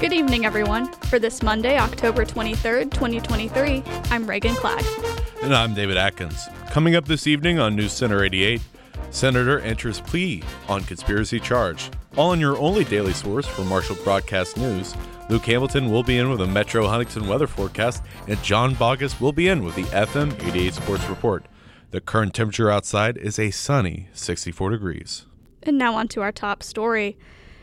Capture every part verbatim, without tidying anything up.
Good evening, everyone. For this Monday, October twenty-third, twenty twenty-three, I'm Reagan Clagg. And I'm David Atkins. Coming up this evening on News Center eighty-eight, Senator enters plea on conspiracy charge. All in your only daily source for Marshall Broadcast News. Luke Hamilton will be in with a Metro Huntington weather forecast, and John Boggess will be in with the F M eighty-eight Sports Report. The current temperature outside is a sunny sixty-four degrees. And now on to our top story.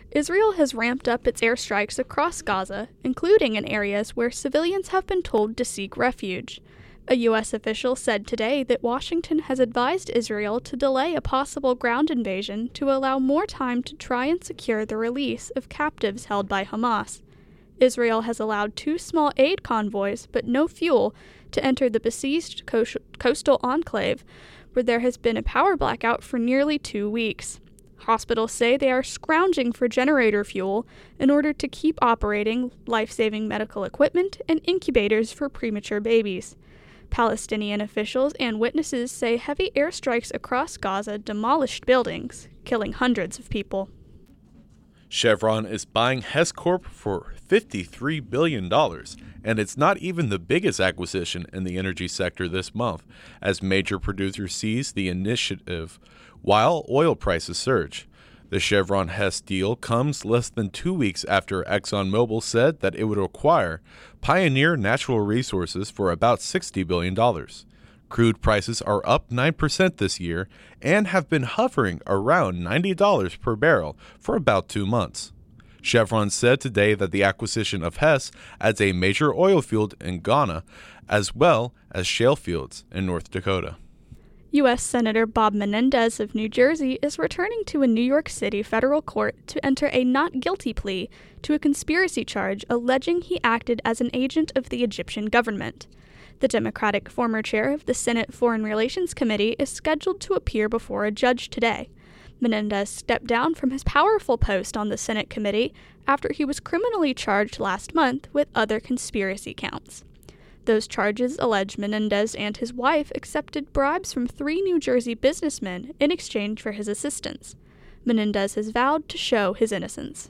Israel has ramped up its airstrikes across Gaza, including in areas where civilians have been told to seek refuge. A U S official said today that Washington has advised Israel to delay a possible ground invasion to allow more time to try and secure the release of captives held by Hamas. Israel has allowed two small aid convoys, but no fuel, to enter the besieged coastal enclave, where there has been a power blackout for nearly two weeks. Hospitals say they are scrounging for generator fuel in order to keep operating life-saving medical equipment and incubators for premature babies. Palestinian officials and witnesses say heavy airstrikes across Gaza demolished buildings, killing hundreds of people. Chevron is buying Hess Corp for fifty-three billion dollars, and it's not even the biggest acquisition in the energy sector this month, as major producers seize the initiative while oil prices surge. The Chevron-Hess deal comes less than two weeks after ExxonMobil said that it would acquire Pioneer Natural Resources for about sixty billion dollars. Crude prices are up nine percent this year and have been hovering around ninety dollars per barrel for about two months. Chevron said today that the acquisition of Hess adds a major oil field in Ghana, as well as shale fields in North Dakota. U S. Senator Bob Menendez of New Jersey is returning to a New York City federal court to enter a not guilty plea to a conspiracy charge alleging he acted as an agent of the Egyptian government. The Democratic former chair of the Senate Foreign Relations Committee is scheduled to appear before a judge today. Menendez stepped down from his powerful post on the Senate committee after he was criminally charged last month with other conspiracy counts. Those charges allege Menendez and his wife accepted bribes from three New Jersey businessmen in exchange for his assistance. Menendez has vowed to show his innocence.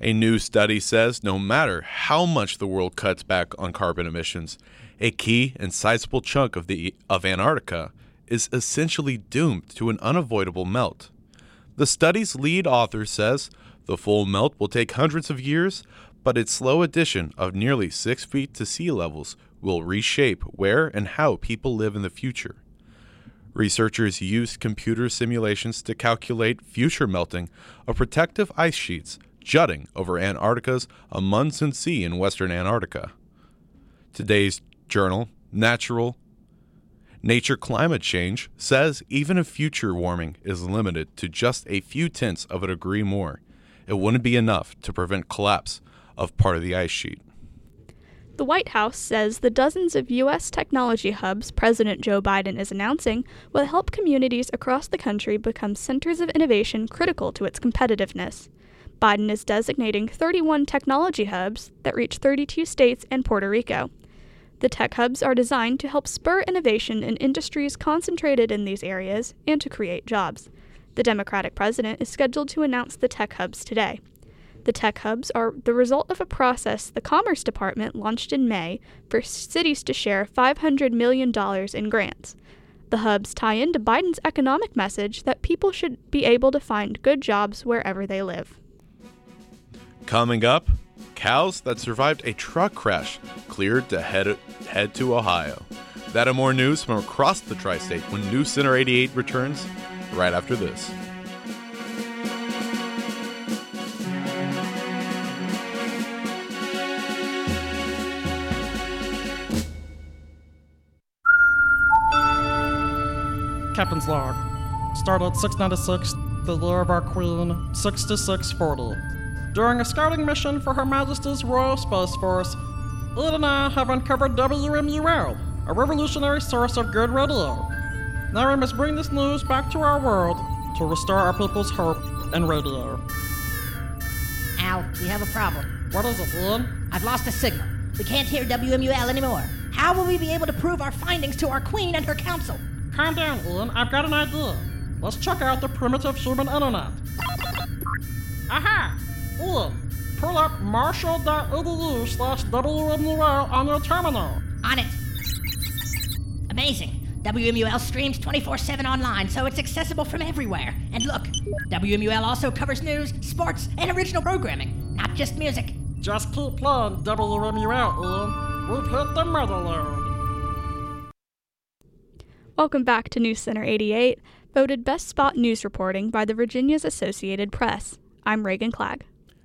A new study says no matter how much the world cuts back on carbon emissions, a key and sizable chunk of the of Antarctica is essentially doomed to an unavoidable melt. The study's lead author says the full melt will take hundreds of years, but its slow addition of nearly six feet to sea levels will reshape where and how people live in the future. Researchers used computer simulations to calculate future melting of protective ice sheets jutting over Antarctica's Amundsen Sea in western Antarctica. Today's journal, Natural Nature Climate Change, says even if future warming is limited to just a few tenths of a degree more, it wouldn't be enough to prevent collapse of part of the ice sheet. The White House says the dozens of U S technology hubs President Joe Biden is announcing will help communities across the country become centers of innovation critical to its competitiveness. Biden is designating thirty-one technology hubs that reach thirty-two states and Puerto Rico. The tech hubs are designed to help spur innovation in industries concentrated in these areas and to create jobs. The Democratic president is scheduled to announce the tech hubs today. The tech hubs are the result of a process the Commerce Department launched in May for cities to share five hundred million dollars in grants. The hubs tie into Biden's economic message that people should be able to find good jobs wherever they live. Coming up, cows that survived a truck crash cleared to head, head to Ohio. That and more news from across the tri-state when News Center eighty-eight returns right after this. Captain's log. Start at six ninety-six, the year of our Queen, sixty-six forty. During a scouting mission for Her Majesty's Royal Space Force, Ed and I have uncovered W M U L, a revolutionary source of good radio. Now we must bring this news back to our world to restore our people's hope in radio. Al, we have a problem. What is it, Ian? I've lost a signal. We can't hear W M U L anymore. How will we be able to prove our findings to our queen and her council? Calm down, Ian. I've got an idea. Let's check out the primitive human internet. Aha! Ian, pull up marshall.edu slash WMUL on your terminal. On it. Amazing. W M U L streams twenty-four seven online, so it's accessible from everywhere. And look, W M U L also covers news, sports, and original programming, not just music. Just keep playing W M U L, Ian. We've hit the motherland. Welcome back to News Center eighty-eight, voted Best Spot News Reporting by the Virginia's Associated Press. I'm Reagan Clagg.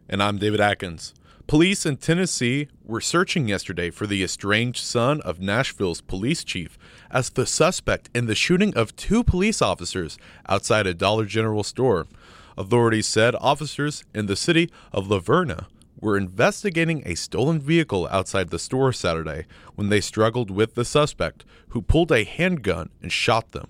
And I'm David Atkins. Police in Tennessee were searching yesterday for the estranged son of Nashville's police chief as the suspect in the shooting of two police officers outside a Dollar General store. Authorities said officers in the city of Laverna were investigating a stolen vehicle outside the store Saturday when they struggled with the suspect, who pulled a handgun and shot them.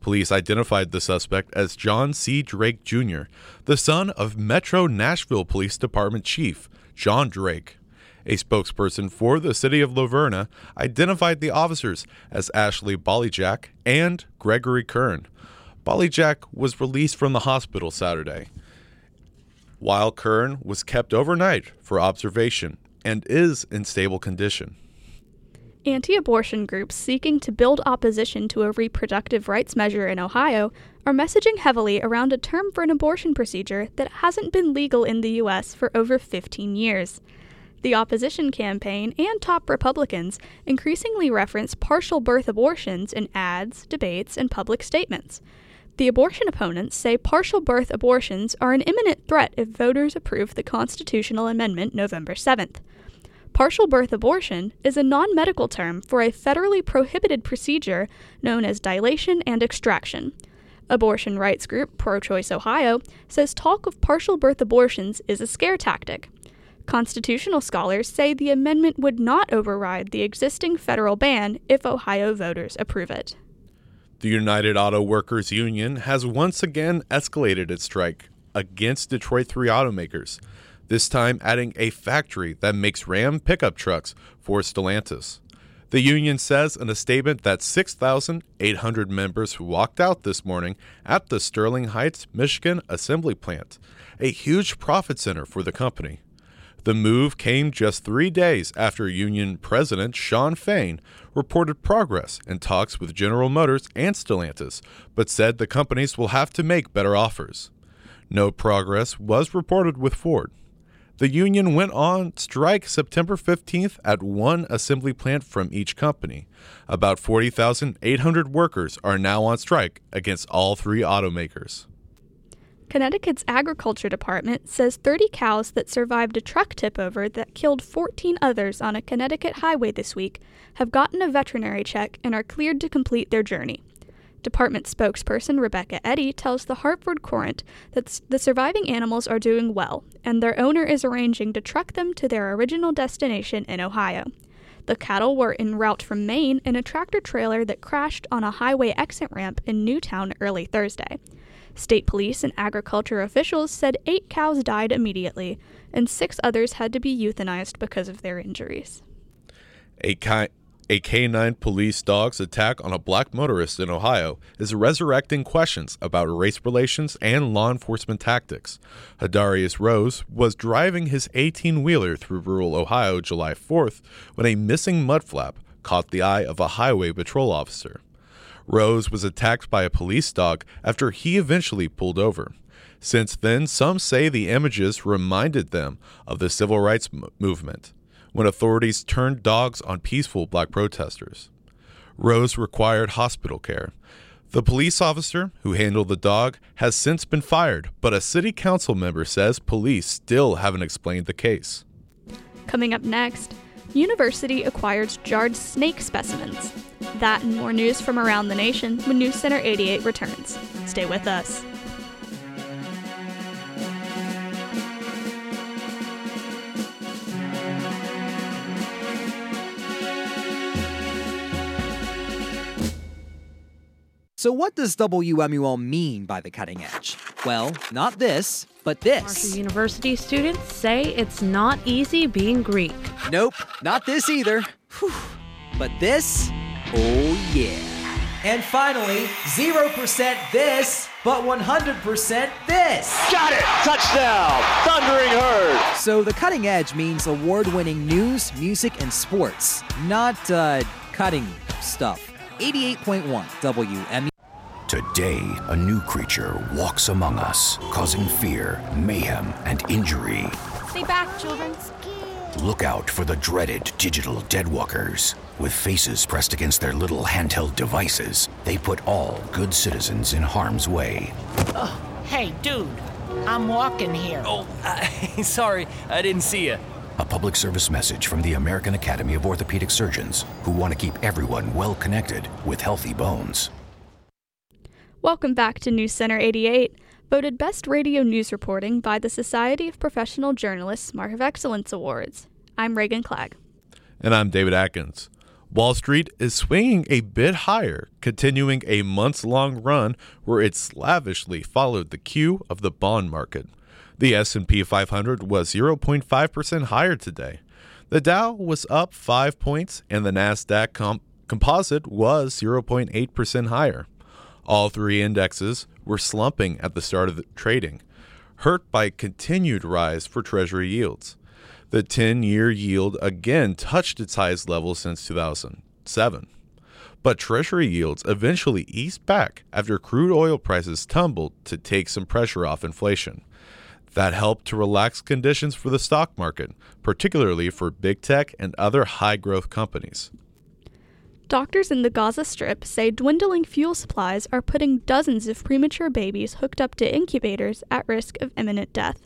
Police identified the suspect as John C. Drake Junior, the son of Metro Nashville Police Department Chief John Drake. A spokesperson for the city of Laverna identified the officers as Ashley Bollyjack and Gregory Kern. Bollyjack was released from the hospital Saturday, while Kern was kept overnight for observation and is in stable condition. Anti-abortion groups seeking to build opposition to a reproductive rights measure in Ohio are messaging heavily around a term for an abortion procedure that hasn't been legal in the U S for over fifteen years. The opposition campaign and top Republicans increasingly reference partial birth abortions in ads, debates, and public statements. The abortion opponents say partial birth abortions are an imminent threat if voters approve the constitutional amendment November seventh. Partial birth abortion is a non-medical term for a federally prohibited procedure known as dilation and extraction. Abortion rights group Pro-Choice Ohio says talk of partial birth abortions is a scare tactic. Constitutional scholars say the amendment would not override the existing federal ban if Ohio voters approve it. The United Auto Workers Union has once again escalated its strike against Detroit three automakers, this time adding a factory that makes Ram pickup trucks for Stellantis. The union says in a statement that six thousand eight hundred members walked out this morning at the Sterling Heights, Michigan assembly plant, a huge profit center for the company. The move came just three days after union president Sean Fain reported progress in talks with General Motors and Stellantis, but said the companies will have to make better offers. No progress was reported with Ford. The union went on strike September fifteenth at one assembly plant from each company. About forty thousand eight hundred workers are now on strike against all three automakers. Connecticut's Agriculture Department says thirty cows that survived a truck tip-over that killed fourteen others on a Connecticut highway this week have gotten a veterinary check and are cleared to complete their journey. Department spokesperson Rebecca Eddy tells the Hartford Courant that the surviving animals are doing well, and their owner is arranging to truck them to their original destination in Ohio. The cattle were en route from Maine in a tractor-trailer that crashed on a highway exit ramp in Newtown early Thursday. State police and agriculture officials said eight cows died immediately, and six others had to be euthanized because of their injuries. A ki- A canine police dog's attack on a black motorist in Ohio is resurrecting questions about race relations and law enforcement tactics. Hadarius Rose was driving his eighteen-wheeler through rural Ohio July fourth when a missing mud flap caught the eye of a highway patrol officer. Rose was attacked by a police dog after he eventually pulled over. Since then, some say the images reminded them of the civil rights m- movement, when authorities turned dogs on peaceful black protesters. Rose required hospital care. The police officer who handled the dog has since been fired, but a city council member says police still haven't explained the case. Coming up next, university acquires jarred snake specimens. That and more news from around the nation when News Center eighty-eight returns. Stay with us. So what does W M U L mean by the cutting edge? Well, not this, but this. Marshall University students say it's not easy being Greek. Nope, not this either. Whew. But this, oh yeah. And finally, zero percent this, but one hundred percent this. Got it! Touchdown! Thundering Herd! So the cutting edge means award-winning news, music, and sports, not uh, cutting stuff. eighty-eight point one W M U L. Today, a new creature walks among us, causing fear, mayhem, and injury. Stay back, children. Look out for the dreaded digital deadwalkers. With faces pressed against their little handheld devices, they put all good citizens in harm's way. Oh, hey, dude, I'm walking here. Oh, I, sorry, I didn't see you. A public service message from the American Academy of Orthopedic Surgeons, who want to keep everyone well connected with healthy bones. Welcome back to News Center eighty-eight, voted Best Radio News Reporting by the Society of Professional Journalists Mark of Excellence Awards. I'm Reagan Clagg. And I'm David Atkins. Wall Street is swinging a bit higher, continuing a months-long run where it slavishly followed the cue of the bond market. The S and P five hundred was zero point five percent higher today. The Dow was up five points, and the NASDAQ comp- composite was zero point eight percent higher. All three indexes were slumping at the start of the trading, hurt by continued rise for Treasury yields. The ten-year yield again touched its highest level since two thousand seven. But Treasury yields eventually eased back after crude oil prices tumbled to take some pressure off inflation. That helped to relax conditions for the stock market, particularly for big tech and other high-growth companies. Doctors in the Gaza Strip say dwindling fuel supplies are putting dozens of premature babies hooked up to incubators at risk of imminent death.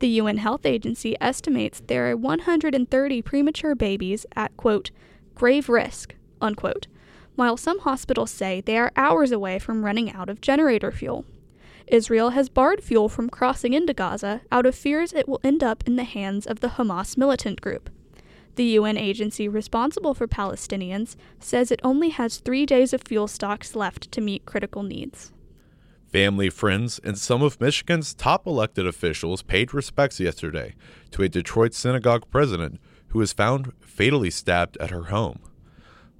The U N Health Agency estimates there are one hundred thirty premature babies at, quote, grave risk, unquote, while some hospitals say they are hours away from running out of generator fuel. Israel has barred fuel from crossing into Gaza out of fears it will end up in the hands of the Hamas militant group. The U N agency responsible for Palestinians says it only has three days of fuel stocks left to meet critical needs. Family, friends, and some of Michigan's top elected officials paid respects yesterday to a Detroit synagogue president who was found fatally stabbed at her home.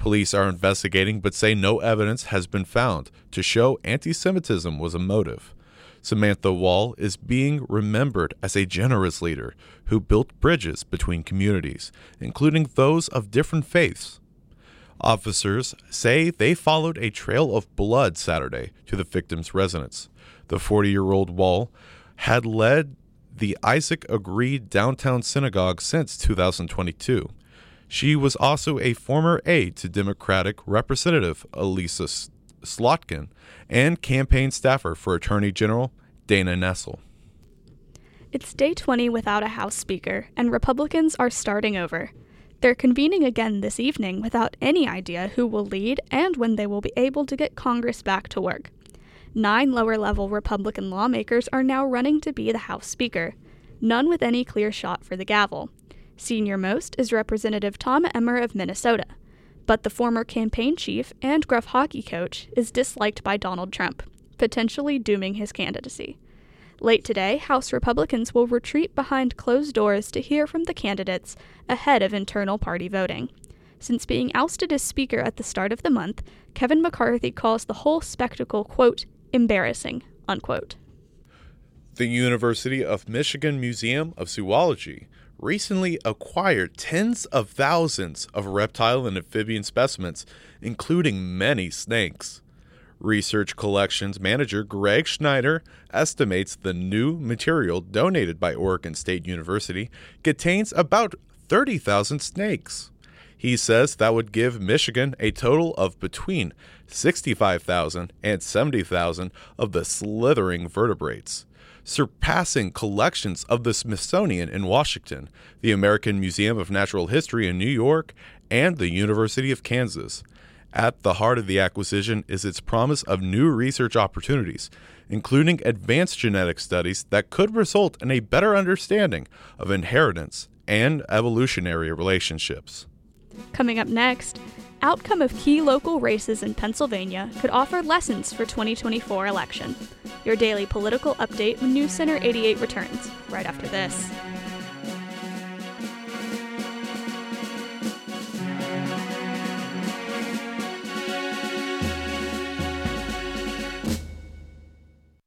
Police are investigating but say no evidence has been found to show anti-Semitism was a motive. Samantha Wall is being remembered as a generous leader who built bridges between communities, including those of different faiths. Officers say they followed a trail of blood Saturday to the victim's residence. The forty-year-old Wall had led the Isaac Agreed Downtown Synagogue since two thousand twenty-two. She was also a former aide to Democratic Representative Elisa Slotkin and campaign staffer for Attorney General Dana Nessel. It's day twenty without a House Speaker, and Republicans are starting over. They're convening again this evening without any idea who will lead and when they will be able to get Congress back to work. Nine lower-level Republican lawmakers are now running to be the House Speaker, none with any clear shot for the gavel. Senior most is Representative Tom Emmer of Minnesota, but the former campaign chief and gruff hockey coach is disliked by Donald Trump, potentially dooming his candidacy. Late today, House Republicans will retreat behind closed doors to hear from the candidates ahead of internal party voting. Since being ousted as Speaker at the start of the month, Kevin McCarthy calls the whole spectacle, quote, embarrassing, unquote. The University of Michigan Museum of Zoology recently acquired tens of thousands of reptile and amphibian specimens, including many snakes. Research Collections Manager Greg Schneider estimates the new material donated by Oregon State University contains about thirty thousand snakes. He says that would give Michigan a total of between sixty-five thousand and seventy thousand of the slithering vertebrates, surpassing collections of the Smithsonian in Washington, the American Museum of Natural History in New York, and the University of Kansas. At the heart of the acquisition is its promise of new research opportunities, including advanced genetic studies that could result in a better understanding of inheritance and evolutionary relationships. Coming up next, outcome of key local races in Pennsylvania could offer lessons for twenty twenty-four election. Your daily political update when News Center eighty-eight returns, right after this.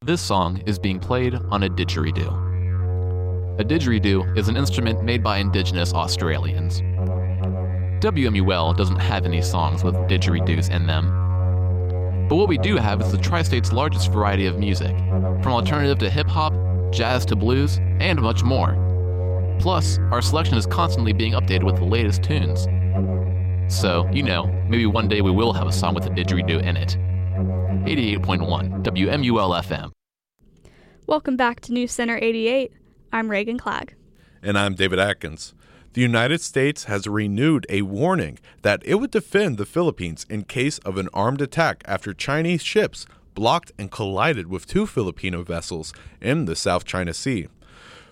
This song is being played on a didgeridoo. A didgeridoo is an instrument made by Indigenous Australians. W M U L doesn't have any songs with didgeridoos in them. But what we do have is the tri-state's largest variety of music, from alternative to hip-hop, jazz to blues, and much more. Plus, our selection is constantly being updated with the latest tunes. So, you know, maybe one day we will have a song with a didgeridoo in it. eighty-eight point one W M U L F M. Welcome back to News Center eighty-eight. I'm Reagan Clagg. And I'm David Atkins. The United States has renewed a warning that it would defend the Philippines in case of an armed attack after Chinese ships blocked and collided with two Filipino vessels in the South China Sea.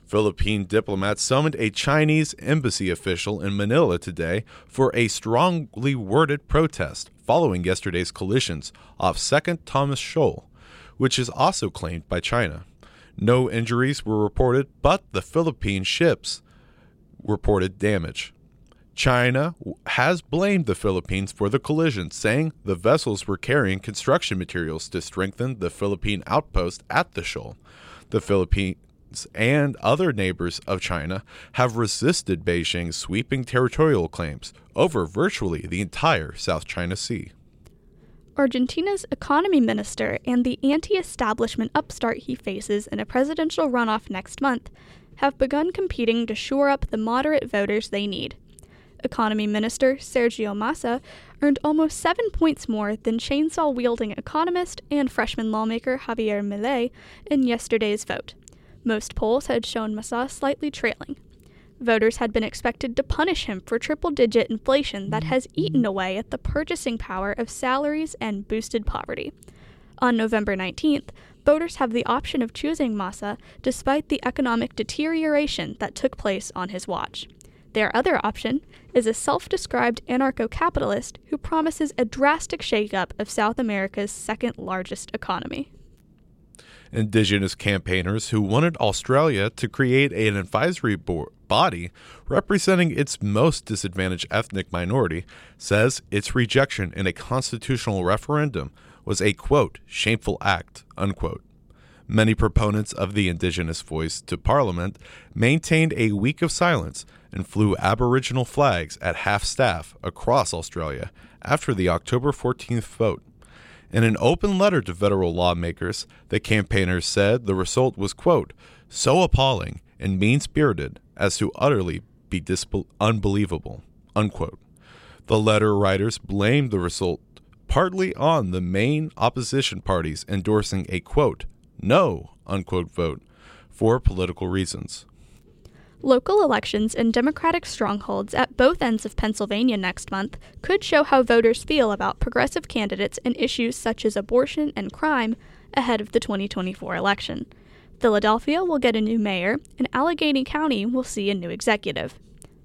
Philippine diplomats summoned a Chinese embassy official in Manila today for a strongly worded protest following yesterday's collisions off Second Thomas Shoal, which is also claimed by China. No injuries were reported, but the Philippine ships reported damage. China has blamed the Philippines for the collision, saying the vessels were carrying construction materials to strengthen the Philippine outpost at the shoal. The Philippines and other neighbors of China have resisted Beijing's sweeping territorial claims over virtually the entire South China Sea. Argentina's economy minister and the anti-establishment upstart he faces in a presidential runoff next month have begun competing to shore up the moderate voters they need. Economy Minister Sergio Massa earned almost seven points more than chainsaw-wielding economist and freshman lawmaker Javier Milei in yesterday's vote. Most polls had shown Massa slightly trailing. Voters had been expected to punish him for triple-digit inflation that has eaten away at the purchasing power of salaries and boosted poverty. On November nineteenth, voters have the option of choosing Massa despite the economic deterioration that took place on his watch. Their other option is a self-described anarcho-capitalist who promises a drastic shakeup of South America's second-largest economy. Indigenous campaigners who wanted Australia to create an advisory board body representing its most disadvantaged ethnic minority says its rejection in a constitutional referendum was a, quote, shameful act, unquote. Many proponents of the Indigenous voice to Parliament maintained a week of silence and flew Aboriginal flags at half-staff across Australia after the October fourteenth vote. In an open letter to federal lawmakers, the campaigners said the result was, quote, so appalling and mean-spirited as to utterly be dis- unbelievable, unquote. The letter writers blamed the result partly on the main opposition parties endorsing a, quote, no, unquote vote for political reasons. Local elections in Democratic strongholds at both ends of Pennsylvania next month could show how voters feel about progressive candidates and issues such as abortion and crime ahead of the twenty twenty-four election. Philadelphia will get a new mayor, and Allegheny County will see a new executive.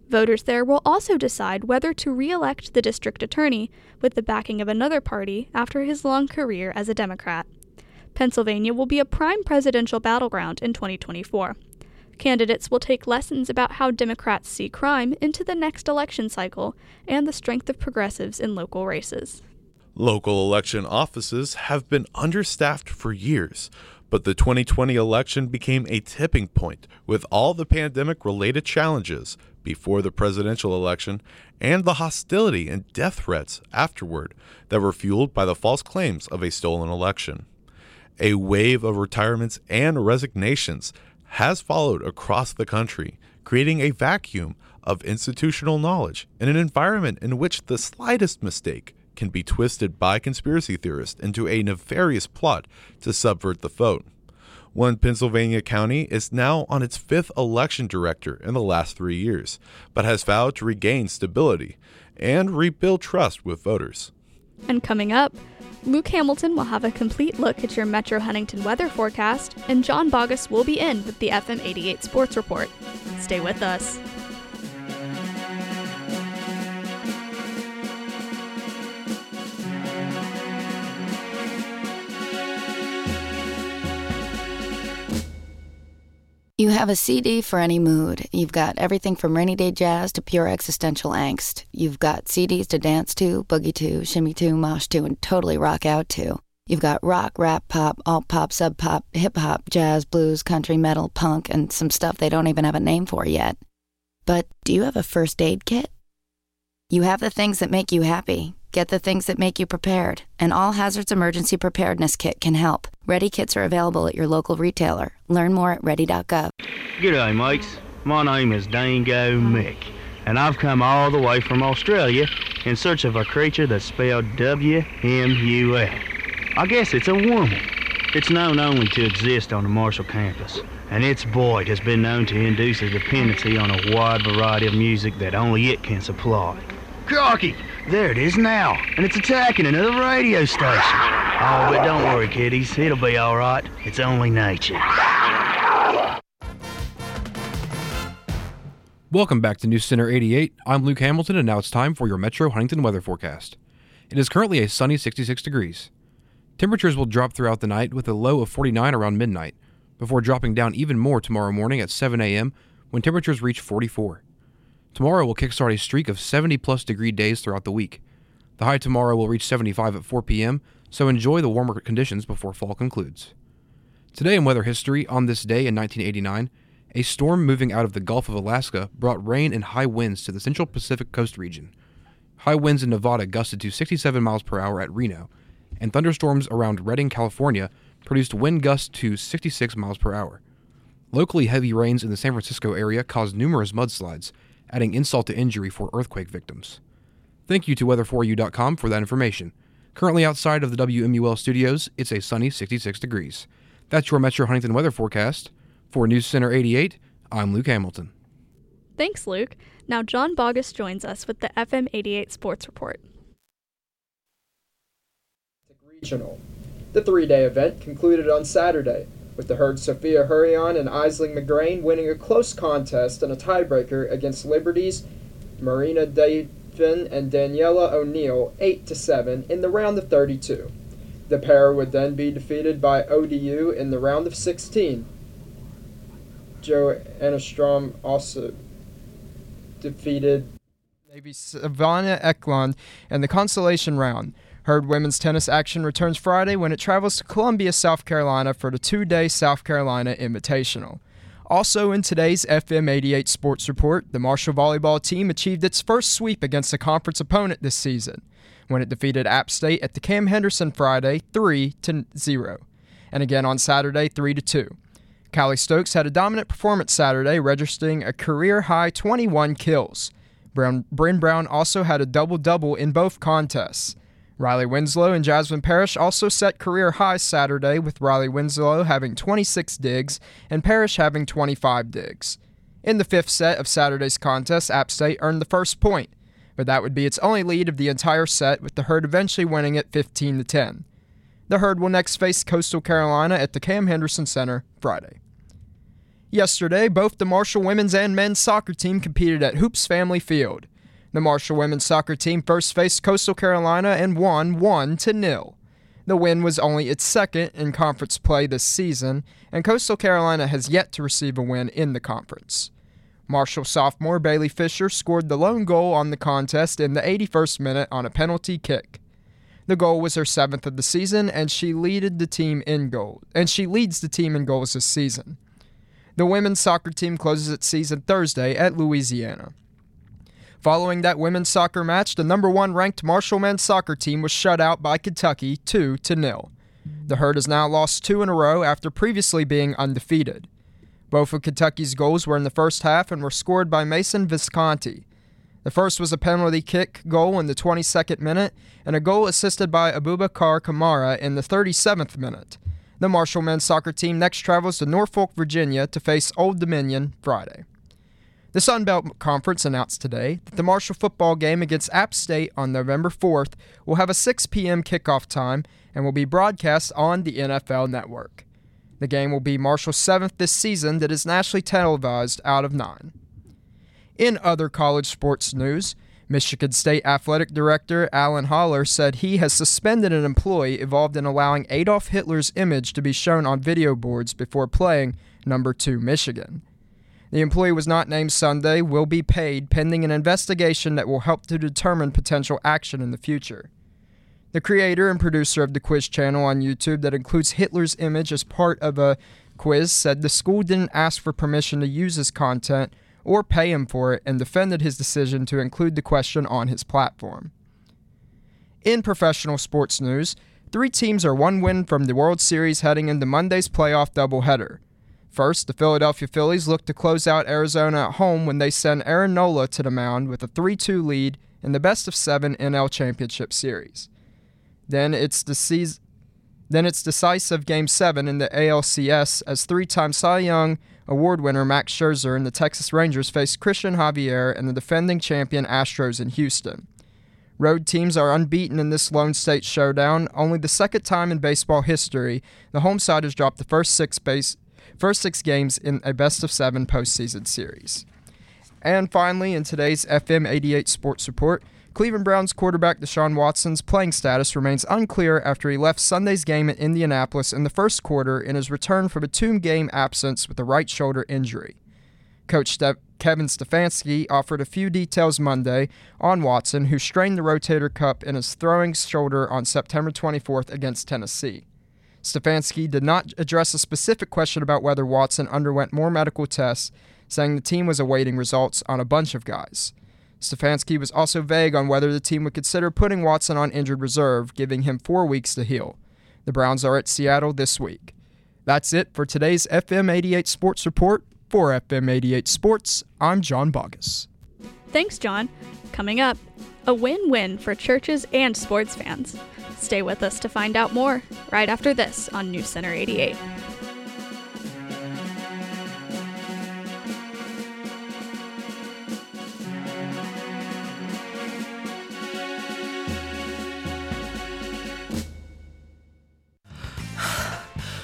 Voters there will also decide whether to re-elect the district attorney with the backing of another party after his long career as a Democrat. Pennsylvania will be a prime presidential battleground in twenty twenty-four. Candidates will take lessons about how Democrats see crime into the next election cycle and the strength of progressives in local races. Local election offices have been understaffed for years, but the twenty twenty election became a tipping point with all the pandemic-related challenges before the presidential election and the hostility and death threats afterward that were fueled by the false claims of a stolen election. A wave of retirements and resignations has followed across the country, creating a vacuum of institutional knowledge in an environment in which the slightest mistake can be twisted by conspiracy theorists into a nefarious plot to subvert the vote. One Pennsylvania county is now on its fifth election director in the last three years, but has vowed to regain stability and rebuild trust with voters. And coming up, Luke Hamilton will have a complete look at your Metro Huntington weather forecast, and John Boggess will be in with the F M eighty-eight Sports Report. Stay with us. You have a C D for any mood. You've got everything from rainy day jazz to pure existential angst. You've got C Ds to dance to, boogie to, shimmy to, mosh to, and totally rock out to. You've got rock, rap, pop, alt pop, sub pop, hip hop, jazz, blues, country, metal, punk, and some stuff they don't even have a name for yet. But do you have a first aid kit? You have the things that make you happy. Get the things that make you prepared. An All Hazards Emergency Preparedness Kit can help. Ready kits are available at your local retailer. Learn more at ready dot gov. G'day, mates. My name is Dango Mick, and I've come all the way from Australia in search of a creature that's spelled W M U L. I guess it's a woman. It's known only to exist on the Marshall campus, and its void has been known to induce a dependency on a wide variety of music that only it can supply. Crikey! There it is now, and it's attacking another radio station. Oh, but don't worry, kiddies. It'll be all right. It's only nature. Welcome back to News Center eighty-eight. I'm Luke Hamilton, and now it's time for your Metro Huntington weather forecast. It is currently a sunny sixty-six degrees. Temperatures will drop throughout the night with a low of forty-nine around midnight, before dropping down even more tomorrow morning at seven a.m. when temperatures reach forty-four. Tomorrow will kickstart a streak of seventy-plus degree days throughout the week. The high tomorrow will reach seventy-five at four p.m., so enjoy the warmer conditions before fall concludes. Today in weather history, on this day in nineteen eighty-nine, a storm moving out of the Gulf of Alaska brought rain and high winds to the central Pacific coast region. High winds in Nevada gusted to sixty-seven miles per hour at Reno, and thunderstorms around Redding, California produced wind gusts to sixty-six miles per hour. Locally heavy rains in the San Francisco area caused numerous mudslides, adding insult to injury for earthquake victims. Thank you to weather four u dot com for that information. Currently outside of the W M U L studios, it's a sunny sixty-six degrees. That's your Metro Huntington weather forecast. For News Center eighty-eight, I'm Luke Hamilton. Thanks, Luke. Now John Boggess joins us with the F M eighty-eight Sports Report. Regional. The three-day event concluded on Saturday, with the Herd Sophia Hurrian and Aisling McGrain winning a close contest and a tiebreaker against Liberty's Marina Davin and Daniela O'Neill eight to seven in the round of thirty-two. The pair would then be defeated by O D U in the round of sixteen. Joe Anastrom also defeated Navy Savannah Eklund in the consolation round. Herd women's tennis action returns Friday when it travels to Columbia, South Carolina for the two-day South Carolina Invitational. Also in today's F M eighty-eight Sports Report, the Marshall volleyball team achieved its first sweep against a conference opponent this season when it defeated App State at the Cam Henderson Friday three to nothing, and again on Saturday three to two. Callie Stokes had a dominant performance Saturday, registering a career-high twenty-one kills. Brown, Bryn Brown also had a double-double in both contests. Riley Winslow and Jasmine Parrish also set career highs Saturday, with Riley Winslow having twenty-six digs and Parrish having twenty-five digs. In the fifth set of Saturday's contest, App State earned the first point, but that would be its only lead of the entire set, with the Herd eventually winning it fifteen to ten. The Herd will next face Coastal Carolina at the Cam Henderson Center Friday. Yesterday, both the Marshall women's and men's soccer team competed at Hoops Family Field. The Marshall women's soccer team first faced Coastal Carolina and won one to nothing. The win was only its second in conference play this season, and Coastal Carolina has yet to receive a win in the conference. Marshall sophomore Bailey Fisher scored the lone goal on the contest in the eighty-first minute on a penalty kick. The goal was her seventh of the season, and she leaded the team in goal, and she leads the team in goals this season. The women's soccer team closes its season Thursday at Louisiana. Following that women's soccer match, the number one ranked Marshall men's soccer team was shut out by Kentucky two to nothing. The Herd has now lost two in a row after previously being undefeated. Both of Kentucky's goals were in the first half and were scored by Mason Visconti. The first was a penalty kick goal in the twenty-second minute and a goal assisted by Abubakar Kamara in the thirty-seventh minute. The Marshall men's soccer team next travels to Norfolk, Virginia to face Old Dominion Friday. The Sun Belt Conference announced today that the Marshall football game against App State on November fourth will have a six p.m. kickoff time and will be broadcast on the N F L Network. The game will be Marshall's seventh this season that is nationally televised out of nine. In other college sports news, Michigan State Athletic Director Alan Holler said he has suspended an employee involved in allowing Adolf Hitler's image to be shown on video boards before playing number two, Michigan. The employee was not named Sunday, will be paid pending an investigation that will help to determine potential action in the future. The creator and producer of the quiz channel on YouTube that includes Hitler's image as part of a quiz said the school didn't ask for permission to use his content or pay him for it, and defended his decision to include the question on his platform. In professional sports news, three teams are one win from the World Series heading into Monday's playoff doubleheader. First, the Philadelphia Phillies look to close out Arizona at home when they send Aaron Nola to the mound with a three two lead in the best-of-seven N L Championship Series. Then it's the season... Then it's decisive Game seven in the A L C S as three-time Cy Young Award winner Max Scherzer and the Texas Rangers face Christian Javier and the defending champion Astros in Houston. Road teams are unbeaten in this Lone State showdown. Only the second time in baseball history, the home side has dropped the first six, base, first six games in a best-of-seven postseason series. And finally, in today's F M eighty-eight Sports Report, Cleveland Browns quarterback Deshaun Watson's playing status remains unclear after he left Sunday's game at Indianapolis in the first quarter in his return from a two-game absence with a right shoulder injury. Coach Ste- Kevin Stefanski offered a few details Monday on Watson, who strained the rotator cuff in his throwing shoulder on September twenty-fourth against Tennessee. Stefanski did not address a specific question about whether Watson underwent more medical tests, saying the team was awaiting results on a bunch of guys. Stefanski was also vague on whether the team would consider putting Watson on injured reserve, giving him four weeks to heal. The Browns are at Seattle this week. That's it for today's F M eighty-eight Sports Report. For F M eighty-eight Sports, I'm John Boggess. Thanks, John. Coming up, a win-win for churches and sports fans. Stay with us to find out more right after this on News Center eighty-eight.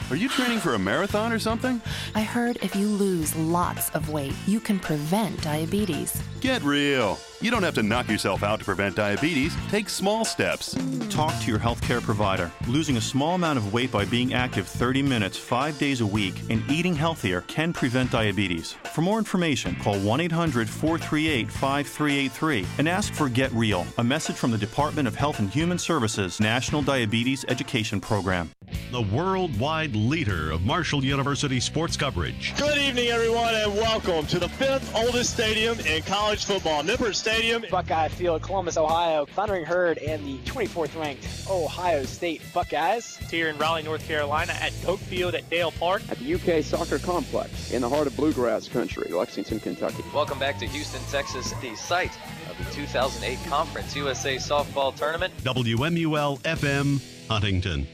Are you training for a marathon or something? I heard if you lose lots of weight, you can prevent diabetes. Get real. You don't have to knock yourself out to prevent diabetes. Take small steps. Talk to your healthcare provider. Losing a small amount of weight by being active thirty minutes, five days a week, and eating healthier can prevent diabetes. For more information, call one eight hundred, four three eight, five three eight three and ask for Get Real, a message from the Department of Health and Human Services National Diabetes Education Program. The worldwide leader of Marshall University sports coverage. Good evening, everyone, and welcome to the fifth oldest stadium in college football, Nippert Stadium. Buckeye Field, Columbus, Ohio. Thundering Herd and the twenty-fourth ranked Ohio State Buckeyes. Here in Raleigh, North Carolina, at Coke Field at Dale Park. At the U K Soccer Complex in the heart of Bluegrass Country, Lexington, Kentucky. Welcome back to Houston, Texas, the site of the two thousand eight Conference U S A Softball Tournament. W M U L F M, Huntington.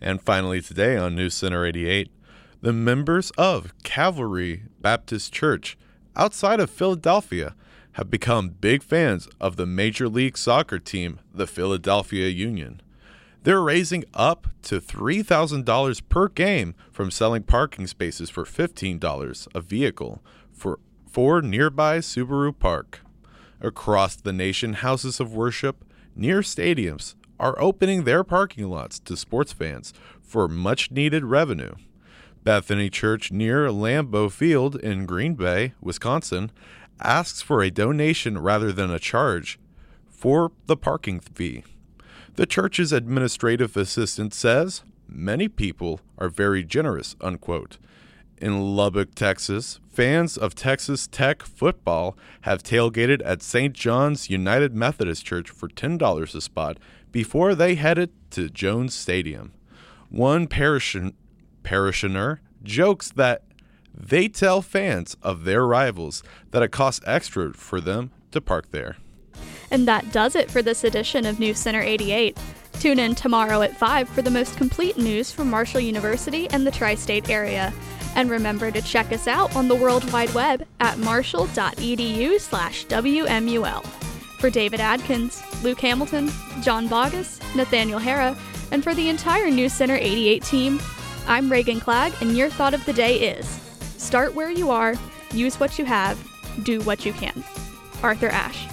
And finally today on News Center eighty-eight, the members of Calvary Baptist Church outside of Philadelphia have become big fans of the Major League Soccer team, the Philadelphia Union. They're raising up to three thousand dollars per game from selling parking spaces for fifteen dollars a vehicle for, for nearby Subaru Park. Across the nation, houses of worship near stadiums are opening their parking lots to sports fans for much-needed revenue. Bethany Church near Lambeau Field in Green Bay, Wisconsin, asks for a donation rather than a charge for the parking fee. The church's administrative assistant says, "Many people are very generous," unquote. In Lubbock, Texas, fans of Texas Tech football have tailgated at Saint John's United Methodist Church for ten dollars a spot before they headed to Jones Stadium. One parishioner, parishioner jokes that they tell fans of their rivals that it costs extra for them to park there. And that does it for this edition of News Center eighty-eight. Tune in tomorrow at five for the most complete news from Marshall University and the tri-state area. And remember to check us out on the World Wide Web at marshall dot e d u slash W M U L. For David Adkins, Luke Hamilton, John Boggess, Nathaniel Hara, and for the entire News Center eighty-eight team, I'm Reagan Clagg, and your thought of the day is, start where you are, use what you have, do what you can. Arthur Ashe.